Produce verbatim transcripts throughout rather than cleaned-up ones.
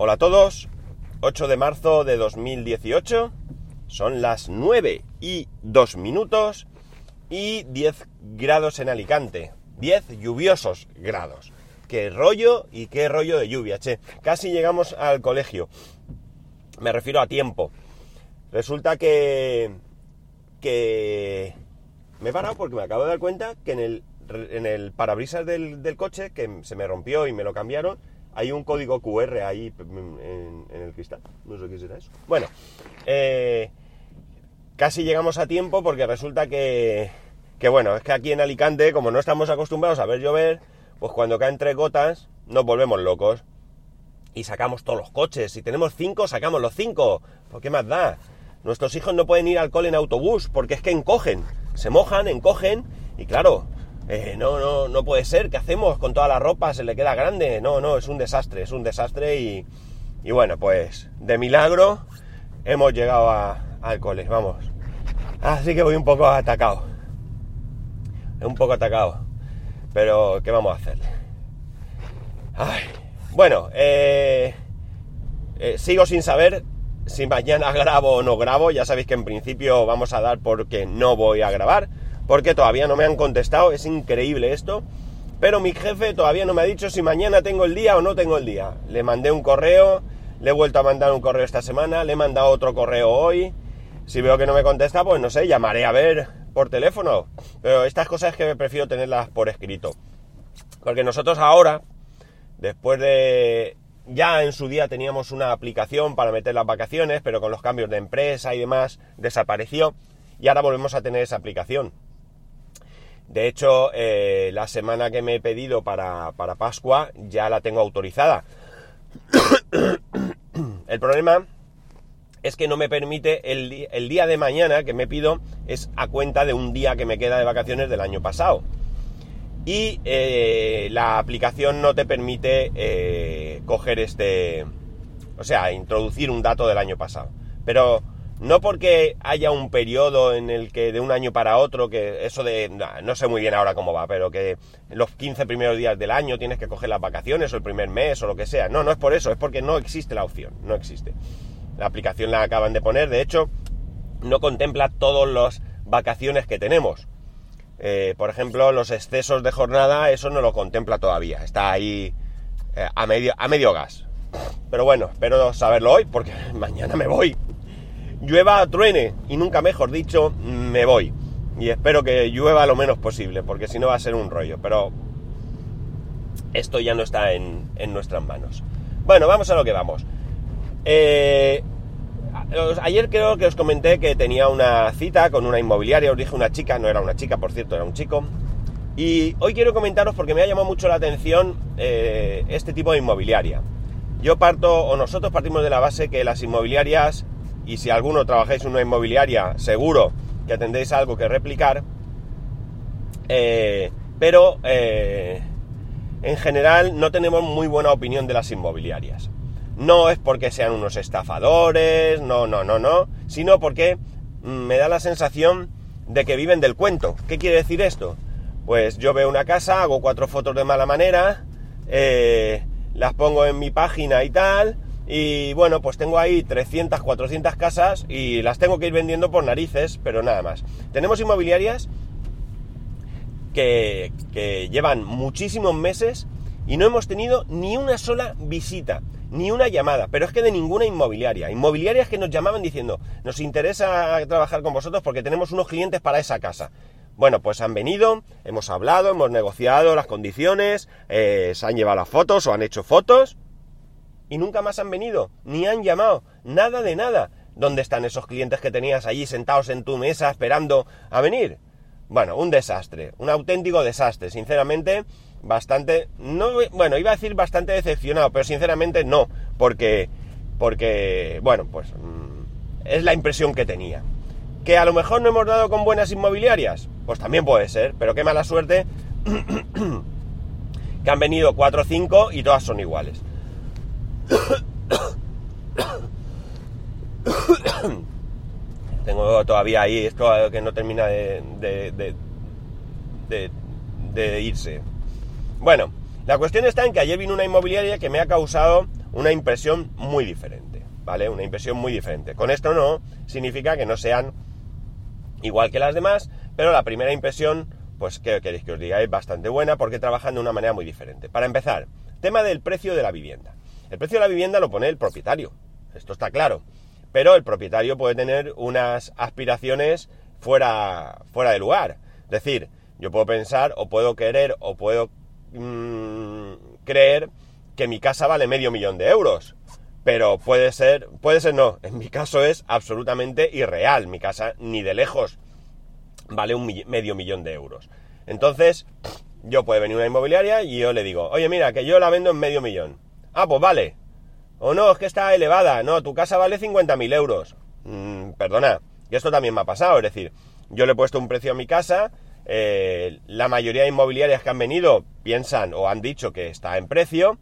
Hola a todos, ocho de marzo de dos mil dieciocho, son las nueve y dos minutos y diez grados en Alicante, diez lluviosos grados. ¡Qué rollo y qué rollo de lluvia, che! Casi llegamos al colegio, me refiero a tiempo. Resulta que... que... me he parado porque me acabo de dar cuenta que en el, en el parabrisas del, del coche, que se me rompió y me lo cambiaron, hay un código cu erre ahí en, en el cristal. No sé qué será eso. Bueno, eh, casi llegamos a tiempo porque resulta que, que, bueno, es que aquí en Alicante, como no estamos acostumbrados a ver llover, pues cuando caen tres gotas nos volvemos locos y sacamos todos los coches. Si tenemos cinco, sacamos los cinco. ¿Por qué más da? Nuestros hijos no pueden ir al cole en autobús porque es que encogen, se mojan, encogen y claro... Eh, no, no, no puede ser, ¿qué hacemos con toda la ropa? Se le queda grande, no, no, es un desastre, es un desastre y, y bueno, pues de milagro hemos llegado a, al cole, vamos. Así que voy un poco atacado, un poco atacado, pero ¿qué vamos a hacer? Ay, bueno, eh, eh, sigo sin saber si mañana grabo o no grabo, ya sabéis que en principio vamos a dar porque no voy a grabar. Porque todavía no me han contestado, es increíble esto, pero mi jefe todavía no me ha dicho si mañana tengo el día o no tengo el día. Le mandé un correo, le he vuelto a mandar un correo esta semana, le he mandado otro correo hoy. Si veo que no me contesta, pues no sé, llamaré a ver por teléfono, pero estas cosas es que prefiero tenerlas por escrito. Porque nosotros ahora, después de... ya en su día teníamos una aplicación para meter las vacaciones, pero con los cambios de empresa y demás desapareció y ahora volvemos a tener esa aplicación. De hecho, eh, la semana que me he pedido para, para Pascua ya la tengo autorizada. El problema es que no me permite el, el día de mañana que me pido es a cuenta de un día que me queda de vacaciones del año pasado. Y eh, la aplicación no te permite eh, coger este... o sea, introducir un dato del año pasado. Pero... no porque haya un periodo en el que de un año para otro, que eso de... no sé muy bien ahora cómo va, pero que los quince primeros días del año tienes que coger las vacaciones o el primer mes o lo que sea. No, no es por eso, es porque no existe la opción, no existe. La aplicación la acaban de poner, de hecho, no contempla todas las vacaciones que tenemos. Eh, por ejemplo, los excesos de jornada, eso no lo contempla todavía, está ahí eh, a medio, a medio gas. Pero bueno, espero saberlo hoy porque mañana me voy. Llueva, truene, y nunca mejor dicho, me voy. Y espero que llueva lo menos posible, porque si no va a ser un rollo. Pero esto ya no está en, en nuestras manos. Bueno, vamos a lo que vamos. Eh, ayer creo que os comenté que tenía una cita con una inmobiliaria. Os dije una chica, no era una chica, por cierto, era un chico. Y hoy quiero comentaros porque me ha llamado mucho la atención eh, este tipo de inmobiliaria. Yo parto, o nosotros partimos de la base que las inmobiliarias... y si alguno trabajáis en una inmobiliaria, seguro que tendréis algo que replicar. Eh, pero, eh, en general, no tenemos muy buena opinión de las inmobiliarias. No es porque sean unos estafadores, no, no, no, no. Sino porque me da la sensación de que viven del cuento. ¿Qué quiere decir esto? Pues yo veo una casa, hago cuatro fotos de mala manera, eh, las pongo en mi página y tal... y bueno, pues tengo ahí trescientas, cuatrocientas casas y las tengo que ir vendiendo por narices, pero nada más. Tenemos inmobiliarias que, que llevan muchísimos meses y no hemos tenido ni una sola visita, ni una llamada, pero es que de ninguna inmobiliaria. Inmobiliarias que nos llamaban diciendo, nos interesa trabajar con vosotros porque tenemos unos clientes para esa casa. Bueno, pues han venido, hemos hablado, hemos negociado las condiciones, eh, se han llevado las fotos o han hecho fotos... y nunca más han venido, ni han llamado, nada de nada. ¿Dónde están esos clientes que tenías allí sentados en tu mesa esperando a venir? Bueno, un desastre, un auténtico desastre, sinceramente, bastante, no, bueno, iba a decir bastante decepcionado, pero sinceramente no, porque, porque, bueno, pues, es la impresión que tenía. ¿Que a lo mejor no hemos dado con buenas inmobiliarias? Pues también puede ser, pero qué mala suerte que han venido cuatro o cinco y todas son iguales. Tengo todavía ahí esto que no termina de de, de, de de irse. Bueno, la cuestión está en que ayer vino una inmobiliaria que me ha causado una impresión muy diferente, ¿vale? Una impresión muy diferente. Con esto no significa que no sean igual que las demás, pero la primera impresión, pues que queréis que os diga, es bastante buena porque trabajan de una manera muy diferente. Para empezar, tema del precio de la vivienda. El precio de la vivienda lo pone el propietario, esto está claro, pero el propietario puede tener unas aspiraciones fuera, fuera de lugar. Es decir, yo puedo pensar o puedo querer o puedo mmm, creer que mi casa vale medio millón de euros, pero puede ser, puede ser no, en mi caso es absolutamente irreal, mi casa ni de lejos vale un mill- medio millón de euros. Entonces, yo puede venir una inmobiliaria y yo le digo, oye mira, que yo la vendo en medio millón. Ah, pues vale. O no, es que está elevada. No, tu casa vale cincuenta mil euros. Mm, perdona, que esto también me ha pasado. Es decir, yo le he puesto un precio a mi casa. Eh, la mayoría de inmobiliarias que han venido piensan o han dicho que está en precio.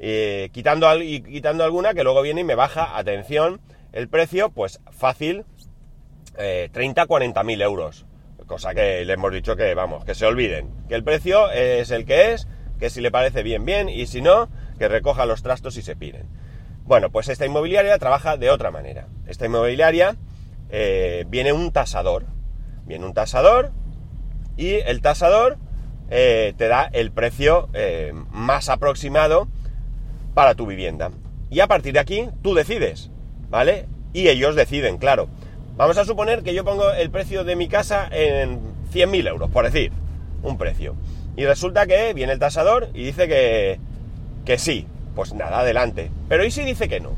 Eh, quitando, al, y quitando alguna que luego viene y me baja, atención, el precio, pues fácil, eh, treinta a cuarenta mil euros. Cosa que le hemos dicho que, vamos, que se olviden. Que el precio es el que es, que si le parece bien, bien, y si no, que recoja los trastos y se piren. Bueno, pues esta inmobiliaria trabaja de otra manera. Esta inmobiliaria eh, viene un tasador. Viene un tasador y el tasador eh, te da el precio eh, más aproximado para tu vivienda. Y a partir de aquí tú decides, ¿vale? Y ellos deciden, claro. Vamos a suponer que yo pongo el precio de mi casa en cien mil euros, por decir, un precio. Y resulta que viene el tasador y dice que... que sí, pues nada, adelante. Pero ¿y si dice que no?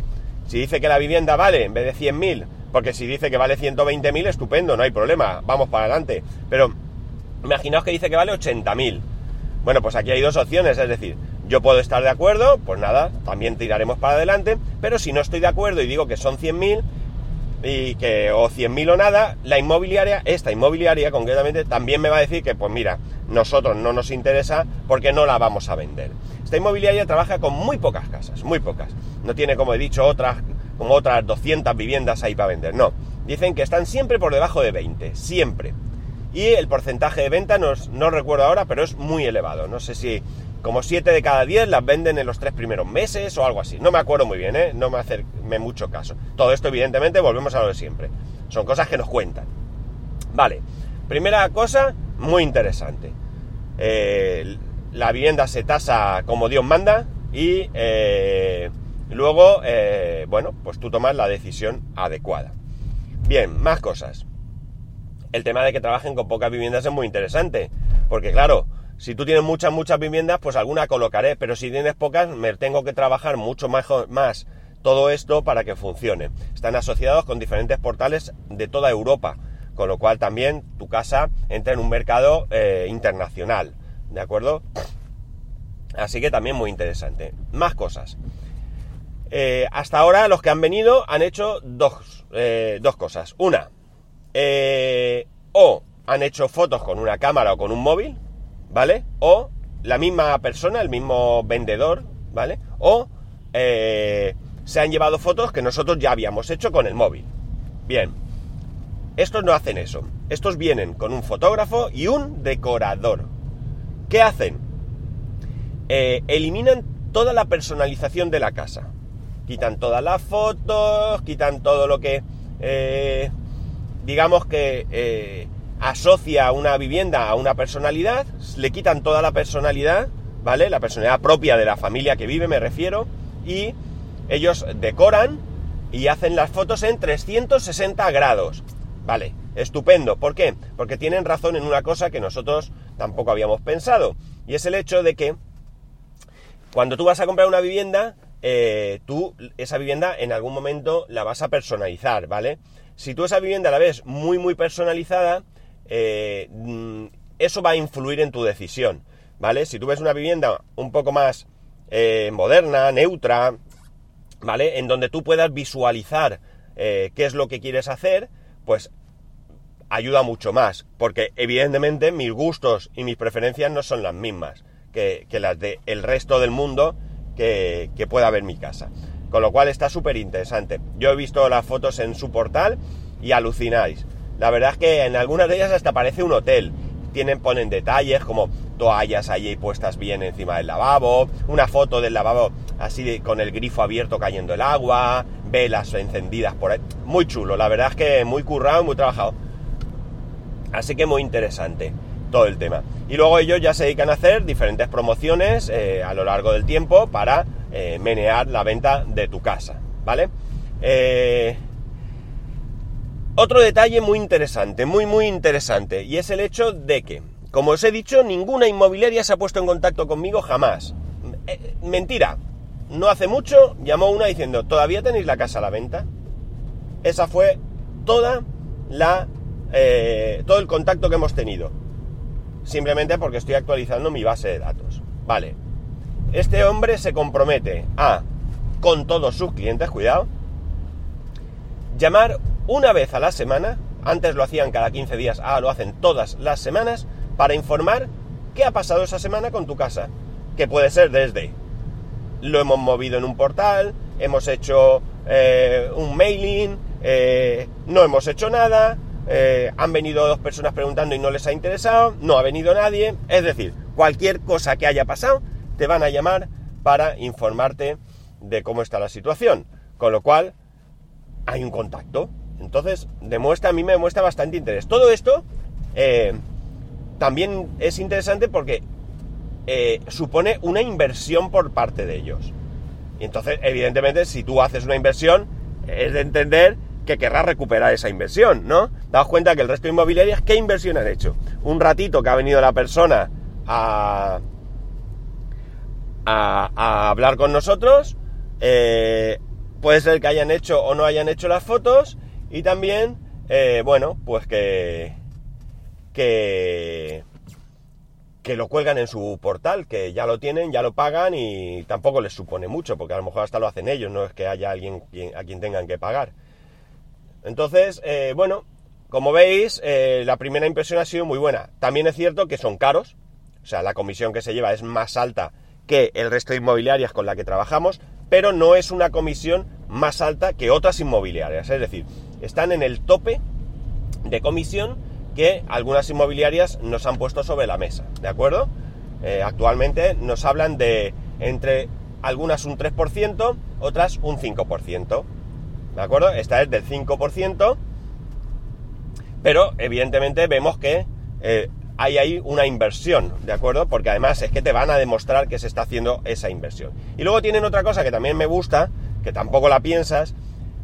Si dice que la vivienda vale en vez de cien mil, porque si dice que vale ciento veinte mil, estupendo, no hay problema, vamos para adelante. Pero imaginaos que dice que vale ochenta mil. Bueno, pues aquí hay dos opciones, es decir, yo puedo estar de acuerdo, pues nada, también tiraremos para adelante, pero si no estoy de acuerdo y digo que son cien mil, y que o cien mil o nada, la inmobiliaria, esta inmobiliaria concretamente, también me va a decir que pues mira, nosotros no nos interesa porque no la vamos a vender. Esta inmobiliaria trabaja con muy pocas casas, muy pocas. No tiene, como he dicho, otras como otras doscientas viviendas ahí para vender, no. Dicen que están siempre por debajo de veinte, siempre. Y el porcentaje de venta, no, no recuerdo ahora, pero es muy elevado. No sé si como siete de cada diez las venden en los tres primeros meses o algo así. No me acuerdo muy bien, ¿eh? No me hacerme mucho caso. Todo esto, evidentemente, volvemos a lo de siempre. Son cosas que nos cuentan. Vale, primera cosa, muy interesante. Eh, la vivienda se tasa como Dios manda y eh, luego, eh, bueno, pues tú tomas la decisión adecuada. Bien, más cosas. El tema de que trabajen con pocas viviendas es muy interesante, porque claro... Si tú tienes muchas, muchas viviendas, pues alguna colocaré, pero si tienes pocas, me tengo que trabajar mucho mejor, más todo esto para que funcione. Están asociados con diferentes portales de toda Europa, con lo cual también tu casa entra en un mercado eh, internacional, ¿de acuerdo? Así que también muy interesante. Más cosas. Eh, hasta ahora los que han venido han hecho dos, eh, dos cosas. Una, eh, o han hecho fotos con una cámara o con un móvil, ¿vale? O la misma persona, el mismo vendedor, ¿vale? O eh, se han llevado fotos que nosotros ya habíamos hecho con el móvil. Bien, estos no hacen eso. Estos vienen con un fotógrafo y un decorador. ¿Qué hacen? Eh, eliminan toda la personalización de la casa. Quitan todas las fotos, quitan todo lo que... Eh, digamos que... Eh, asocia una vivienda a una personalidad, le quitan toda la personalidad, ¿vale? La personalidad propia de la familia que vive, me refiero, y ellos decoran y hacen las fotos en trescientos sesenta grados, ¿vale? Estupendo. ¿Por qué? Porque tienen razón en una cosa que nosotros tampoco habíamos pensado, y es el hecho de que cuando tú vas a comprar una vivienda, eh, tú esa vivienda en algún momento la vas a personalizar, ¿vale? Si tú esa vivienda la ves muy, muy personalizada, Eh, eso va a influir en tu decisión, ¿vale? Si tú ves una vivienda un poco más eh, moderna, neutra, ¿vale? En donde tú puedas visualizar eh, qué es lo que quieres hacer, pues ayuda mucho más, porque evidentemente mis gustos y mis preferencias no son las mismas que, que las del resto del mundo que, que pueda ver mi casa. Con lo cual está súper interesante. Yo he visto las fotos en su portal y alucináis. La verdad es que en algunas de ellas hasta parece un hotel. Tienen, ponen detalles como toallas allí puestas bien encima del lavabo, una foto del lavabo así de, con el grifo abierto cayendo el agua, velas encendidas por ahí. Muy chulo, la verdad es que muy currado, muy trabajado. Así que muy interesante todo el tema. Y luego ellos ya se dedican a hacer diferentes promociones eh, a lo largo del tiempo para eh, menear la venta de tu casa, ¿vale? Eh, otro detalle muy interesante, muy muy interesante, y es el hecho de que, como os he dicho, ninguna inmobiliaria se ha puesto en contacto conmigo jamás. Eh, mentira, no hace mucho llamó una diciendo, ¿todavía tenéis la casa a la venta? Esa fue toda la... Eh, todo el contacto que hemos tenido, simplemente porque estoy actualizando mi base de datos, vale. Este hombre se compromete a, con todos sus clientes, cuidado, llamar una vez a la semana. Antes lo hacían cada quince días, ahora lo hacen todas las semanas, para informar qué ha pasado esa semana con tu casa, que puede ser desde lo hemos movido en un portal, hemos hecho eh, un mailing, eh, no hemos hecho nada, Eh, han venido dos personas preguntando y no les ha interesado, no ha venido nadie. Es decir, cualquier cosa que haya pasado te van a llamar para informarte de cómo está la situación, con lo cual hay un contacto. Entonces demuestra, a mí me demuestra bastante interés todo esto. eh, también es interesante porque eh, supone una inversión por parte de ellos, y entonces evidentemente si tú haces una inversión es de entender que querrá recuperar esa inversión, ¿no? Daos cuenta que el resto de inmobiliarias, ¿qué inversión han hecho? Un ratito que ha venido la persona a, a, a hablar con nosotros, eh, puede ser que hayan hecho o no hayan hecho las fotos, y también, eh, bueno, pues que, que, que lo cuelgan en su portal, que ya lo tienen, ya lo pagan, y tampoco les supone mucho, porque a lo mejor hasta lo hacen ellos, no es que haya alguien a quien tengan que pagar. Entonces, eh, bueno, como veis, eh, la primera impresión ha sido muy buena. También es cierto que son caros, o sea, la comisión que se lleva es más alta que el resto de inmobiliarias con la que trabajamos, pero no es una comisión más alta que otras inmobiliarias, es decir, están en el tope de comisión que algunas inmobiliarias nos han puesto sobre la mesa, ¿de acuerdo? Eh, actualmente nos hablan de entre algunas un tres por ciento, otras un cinco por ciento. ¿De acuerdo? Esta es del cinco por ciento, pero evidentemente vemos que eh, hay ahí una inversión, ¿de acuerdo? Porque además es que te van a demostrar que se está haciendo esa inversión. Y luego tienen otra cosa que también me gusta, que tampoco la piensas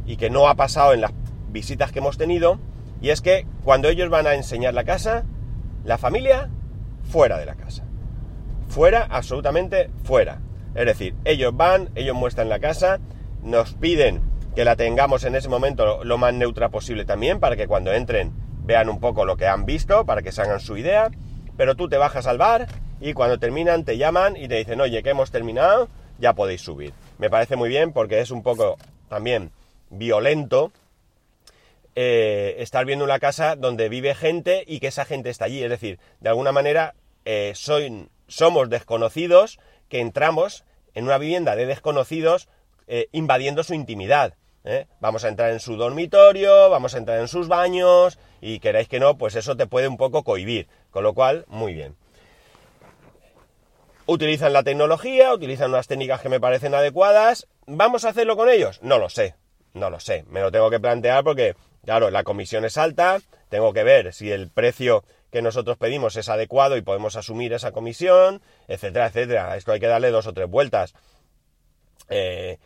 y que no ha pasado en las visitas que hemos tenido, y es que cuando ellos van a enseñar la casa, la familia fuera de la casa. Fuera, absolutamente fuera. Es decir, ellos van, ellos muestran la casa, nos piden que la tengamos en ese momento lo más neutra posible también, para que cuando entren vean un poco lo que han visto, para que se hagan su idea, pero tú te bajas al bar y cuando terminan te llaman y te dicen, oye, que hemos terminado, ya podéis subir. Me parece muy bien porque es un poco también violento eh, estar viendo una casa donde vive gente y que esa gente está allí, es decir, de alguna manera eh, soy, somos desconocidos que entramos en una vivienda de desconocidos eh, invadiendo su intimidad. ¿Eh? Vamos a entrar en su dormitorio, vamos a entrar en sus baños, y queráis que no, pues eso te puede un poco cohibir, con lo cual, muy bien. Utilizan la tecnología, utilizan unas técnicas que me parecen adecuadas. ¿Vamos a hacerlo con ellos? No lo sé, no lo sé, me lo tengo que plantear porque, claro, la comisión es alta, tengo que ver si el precio que nosotros pedimos es adecuado y podemos asumir esa comisión, etcétera, etcétera. Esto hay que darle dos o tres vueltas. Eh...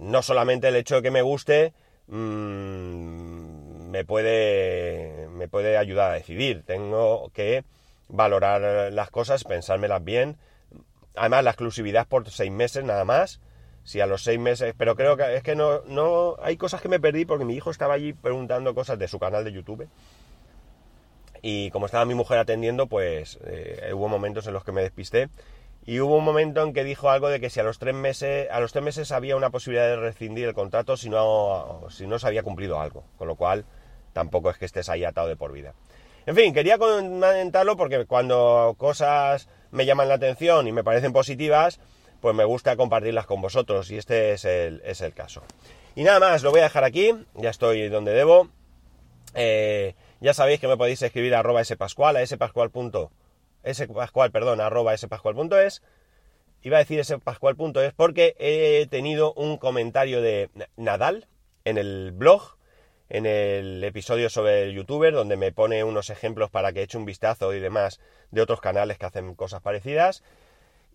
No solamente el hecho de que me guste mmm, me puede me puede ayudar a decidir. Tengo que valorar las cosas, pensármelas bien. Además, la exclusividad por seis meses nada más. Si a los seis meses... Pero creo que es que no, no... Hay cosas que me perdí porque mi hijo estaba allí preguntando cosas de su canal de YouTube. Y como estaba mi mujer atendiendo, pues eh, hubo momentos en los que me despisté. Y hubo un momento en que dijo algo de que si a los tres meses, a los tres meses había una posibilidad de rescindir el contrato si no, si no se había cumplido algo. Con lo cual, tampoco es que estés ahí atado de por vida. En fin, quería comentarlo porque cuando cosas me llaman la atención y me parecen positivas, pues me gusta compartirlas con vosotros. Y este es el, es el caso. Y nada más, lo voy a dejar aquí. Ya estoy donde debo. Eh, ya sabéis que me podéis escribir a arroba spascual, a spascual punto com. Spascual, perdón, arroba spascual punto es, iba a decir ese Pascual punto es porque he tenido un comentario de Nadal en el blog, en el episodio sobre el youtuber, donde me pone unos ejemplos para que eche un vistazo y demás de otros canales que hacen cosas parecidas.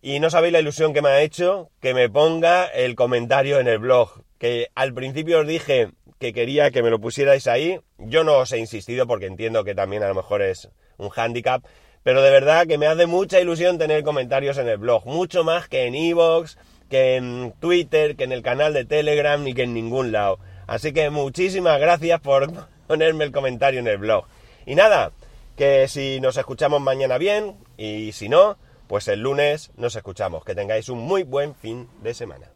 Y no sabéis la ilusión que me ha hecho que me ponga el comentario en el blog, que al principio os dije que quería que me lo pusierais ahí. Yo no os he insistido porque entiendo que también a lo mejor es un hándicap, pero de verdad que me hace mucha ilusión tener comentarios en el blog, mucho más que en iVoox, que en Twitter, que en el canal de Telegram ni que en ningún lado. Así que muchísimas gracias por ponerme el comentario en el blog. Y nada, que si nos escuchamos mañana bien, y si no, pues el lunes nos escuchamos. Que tengáis un muy buen fin de semana.